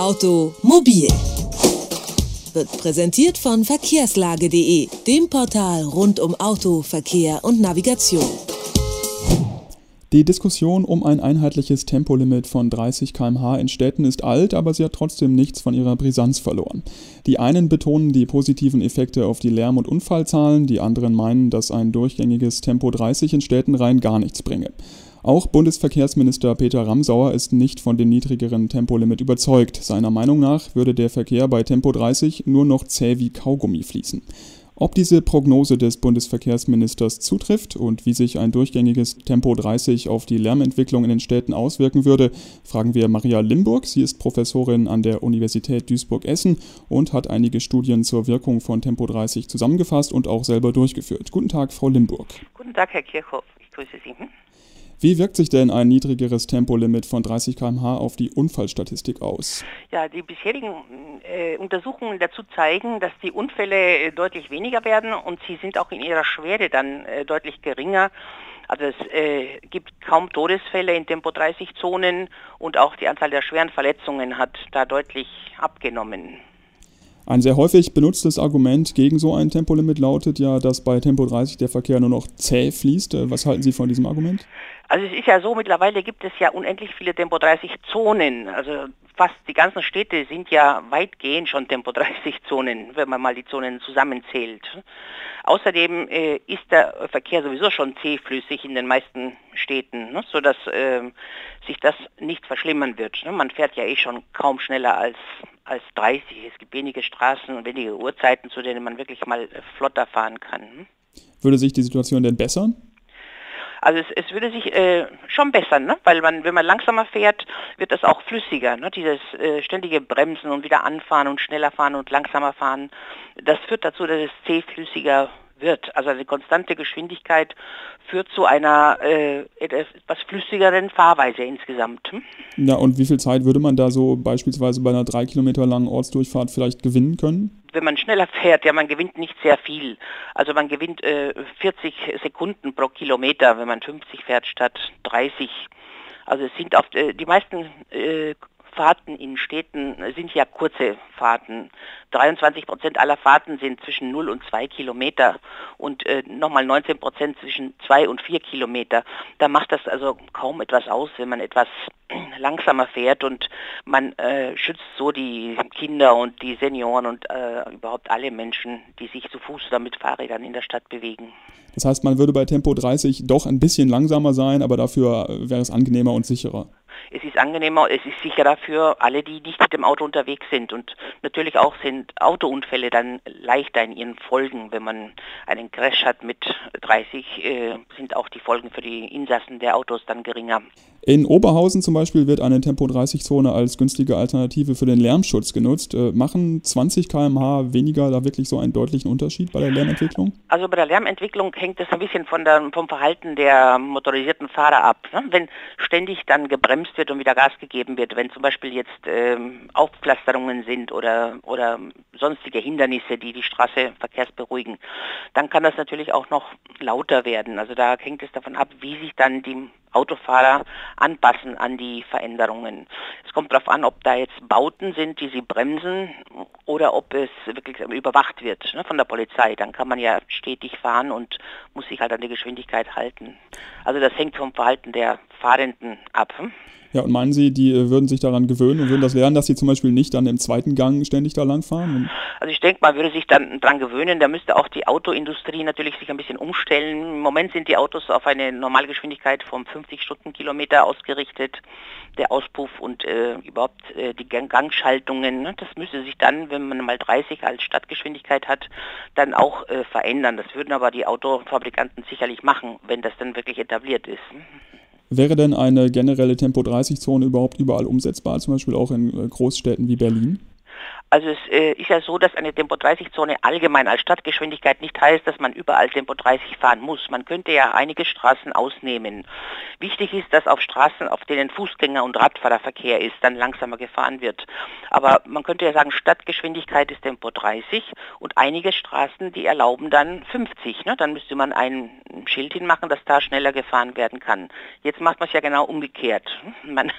Auto, mobil. Wird präsentiert von verkehrslage.de, dem Portal rund um Auto, Verkehr und Navigation. Die Diskussion um ein einheitliches Tempolimit von 30 km/h in Städten ist alt, aber sie hat trotzdem nichts von ihrer Brisanz verloren. Die einen betonen die positiven Effekte auf die Lärm- und Unfallzahlen, die anderen meinen, dass ein durchgängiges Tempo 30 in Städten rein gar nichts bringe. Auch Bundesverkehrsminister Peter Ramsauer ist nicht von dem niedrigeren Tempolimit überzeugt. Seiner Meinung nach würde der Verkehr bei Tempo 30 nur noch zäh wie Kaugummi fließen. Ob diese Prognose des Bundesverkehrsministers zutrifft und wie sich ein durchgängiges Tempo 30 auf die Lärmentwicklung in den Städten auswirken würde, fragen wir Maria Limburg. Sie ist Professorin an der Universität Duisburg-Essen und hat einige Studien zur Wirkung von Tempo 30 zusammengefasst und auch selber durchgeführt. Guten Tag, Frau Limburg. Guten Tag, Herr Kirchhoff. Ich grüße Sie. Wie wirkt sich denn ein niedrigeres Tempolimit von 30 km/h auf die Unfallstatistik aus? Ja, die bisherigen Untersuchungen dazu zeigen, dass die Unfälle deutlich weniger werden und sie sind auch in ihrer Schwere dann deutlich geringer. Also es gibt kaum Todesfälle in Tempo-30-Zonen und auch die Anzahl der schweren Verletzungen hat da deutlich abgenommen. Ein sehr häufig benutztes Argument gegen so ein Tempolimit lautet ja, dass bei Tempo 30 der Verkehr nur noch zäh fließt. Was halten Sie von diesem Argument? Also es ist ja so, mittlerweile gibt es ja unendlich viele Tempo 30 Zonen. Also fast die ganzen Städte sind ja weitgehend schon Tempo 30 Zonen, wenn man mal die Zonen zusammenzählt. Außerdem ist der Verkehr sowieso schon zähflüssig in den meisten Städten, ne, sodass sich das nicht verschlimmern wird. Ne? Man fährt ja schon kaum schneller als 30. Es gibt wenige Straßen und wenige Uhrzeiten, zu denen man wirklich mal flotter fahren kann. Würde sich die Situation denn bessern? Also es würde sich schon bessern, ne? Weil wenn man langsamer fährt, wird das auch flüssiger. Ne? Dieses ständige Bremsen und wieder anfahren und schneller fahren und langsamer fahren, das führt dazu, dass es zähflüssiger wird. Also eine konstante Geschwindigkeit führt zu einer etwas flüssigeren Fahrweise insgesamt. Ja, und wie viel Zeit würde man da so beispielsweise bei einer 3 Kilometer langen Ortsdurchfahrt vielleicht gewinnen können? Wenn man schneller fährt, man gewinnt nicht sehr viel. Also man gewinnt 40 Sekunden pro Kilometer, wenn man 50 fährt statt 30. Also es sind die meisten Fahrten in Städten sind ja kurze Fahrten. 23% aller Fahrten sind zwischen 0 und 2 Kilometer und nochmal 19% zwischen 2 und 4 Kilometer. Da macht das also kaum etwas aus, wenn man etwas langsamer fährt und man schützt so die Kinder und die Senioren und überhaupt alle Menschen, die sich zu Fuß oder mit Fahrrädern in der Stadt bewegen. Das heißt, man würde bei Tempo 30 doch ein bisschen langsamer sein, aber dafür wäre es angenehmer und sicherer. Es ist angenehmer, es ist sicherer für alle, die nicht mit dem Auto unterwegs sind. Und natürlich auch sind Autounfälle dann leichter in ihren Folgen. Wenn man einen Crash hat mit 30, sind auch die Folgen für die Insassen der Autos dann geringer. In Oberhausen zum Beispiel wird eine Tempo-30-Zone als günstige Alternative für den Lärmschutz genutzt. Machen 20 km/h weniger da wirklich so einen deutlichen Unterschied bei der Lärmentwicklung? Also bei der Lärmentwicklung hängt das ein bisschen vom Verhalten der motorisierten Fahrer ab. Ne? Wenn ständig dann gebremst wird und wieder Gas gegeben wird, wenn zum Beispiel jetzt Aufpflasterungen sind oder sonstige Hindernisse, die die Straße verkehrsberuhigen, dann kann das natürlich auch noch lauter werden. Also da hängt es davon ab, wie sich dann die Autofahrer anpassen an die Veränderungen. Es kommt darauf an, ob da jetzt Bauten sind, die sie bremsen oder ob es wirklich überwacht wird, ne, von der Polizei. Dann kann man ja stetig fahren und muss sich halt an die Geschwindigkeit halten. Also das hängt vom Verhalten der Fahrenden ab. Ja, und meinen Sie, die würden sich daran gewöhnen und würden das lernen, dass sie zum Beispiel nicht dann im zweiten Gang ständig da lang fahren? Also ich denke, man würde sich dann daran gewöhnen. Da müsste auch die Autoindustrie natürlich sich ein bisschen umstellen. Im Moment sind die Autos auf eine Normalgeschwindigkeit von 50 Stundenkilometer ausgerichtet. Der Auspuff und überhaupt die Gangschaltungen, ne? Das müsste sich dann, wenn man mal 30 als Stadtgeschwindigkeit hat, dann auch verändern. Das würden aber die Autofabrikanten sicherlich machen, wenn das dann wirklich etabliert ist. Wäre denn eine generelle Tempo-30-Zone überhaupt überall umsetzbar, zum Beispiel auch in Großstädten wie Berlin? Also es ist ja so, dass eine Tempo-30-Zone allgemein als Stadtgeschwindigkeit nicht heißt, dass man überall Tempo-30 fahren muss. Man könnte ja einige Straßen ausnehmen. Wichtig ist, dass auf Straßen, auf denen Fußgänger- und Radfahrerverkehr ist, dann langsamer gefahren wird. Aber man könnte ja sagen, Stadtgeschwindigkeit ist Tempo-30 und einige Straßen, die erlauben dann 50. Ne? Dann müsste man ein Schild hinmachen, dass da schneller gefahren werden kann. Jetzt macht man es ja genau umgekehrt. Man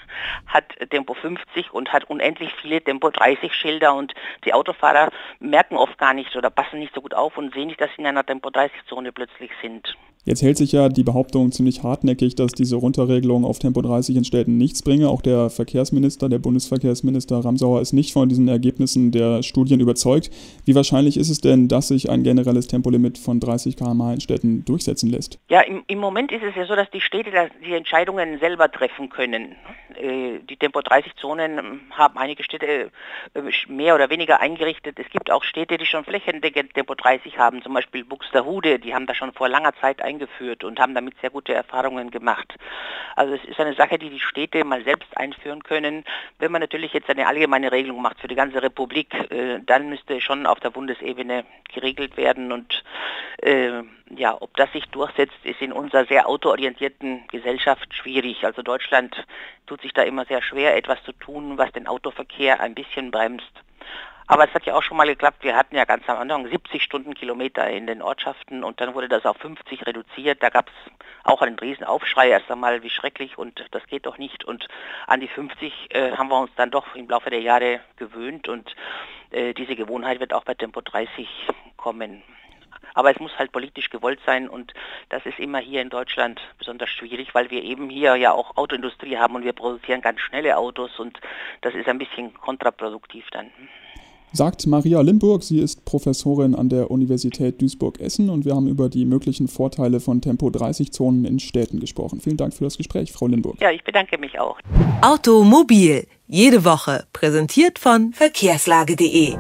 hat Tempo 50 und hat unendlich viele Tempo-30-Schilder und die Autofahrer merken oft gar nicht oder passen nicht so gut auf und sehen nicht, dass sie in einer Tempo-30-Zone plötzlich sind. Jetzt hält sich ja die Behauptung ziemlich hartnäckig, dass diese Runterregelung auf Tempo 30 in Städten nichts bringe. Auch der Verkehrsminister, der Bundesverkehrsminister Ramsauer, ist nicht von diesen Ergebnissen der Studien überzeugt. Wie wahrscheinlich ist es denn, dass sich ein generelles Tempolimit von 30 km/h in Städten durchsetzen lässt? Ja, im Moment ist es ja so, dass die Städte die Entscheidungen selber treffen können. Die Tempo-30-Zonen haben einige Städte mehr oder weniger eingerichtet. Es gibt auch Städte, die schon flächendeckend Tempo-30 haben, zum Beispiel Buxtehude, die haben da schon vor langer Zeit eingeführt und haben damit sehr gute Erfahrungen gemacht. Also es ist eine Sache, die die Städte mal selbst einführen können. Wenn man natürlich jetzt eine allgemeine Regelung macht für die ganze Republik, dann müsste schon auf der Bundesebene geregelt werden und ja, ob das sich durchsetzt, ist in unserer sehr autoorientierten Gesellschaft schwierig. Also Deutschland tut sich da immer sehr schwer, etwas zu tun, was den Autoverkehr ein bisschen bremst. Aber es hat ja auch schon mal geklappt. Wir hatten ja ganz am Anfang 70 Stundenkilometer in den Ortschaften und dann wurde das auf 50 reduziert. Da gab es auch einen riesen Aufschrei erst einmal, wie schrecklich und das geht doch nicht. Und an die 50 haben wir uns dann doch im Laufe der Jahre gewöhnt und diese Gewohnheit wird auch bei Tempo 30 kommen. Aber es muss halt politisch gewollt sein und das ist immer hier in Deutschland besonders schwierig, weil wir eben hier ja auch Autoindustrie haben und wir produzieren ganz schnelle Autos und das ist ein bisschen kontraproduktiv dann. Sagt Maria Limburg, sie ist Professorin an der Universität Duisburg-Essen und wir haben über die möglichen Vorteile von Tempo-30-Zonen in Städten gesprochen. Vielen Dank für das Gespräch, Frau Limburg. Ja, ich bedanke mich auch. Automobil, jede Woche, präsentiert von verkehrslage.de.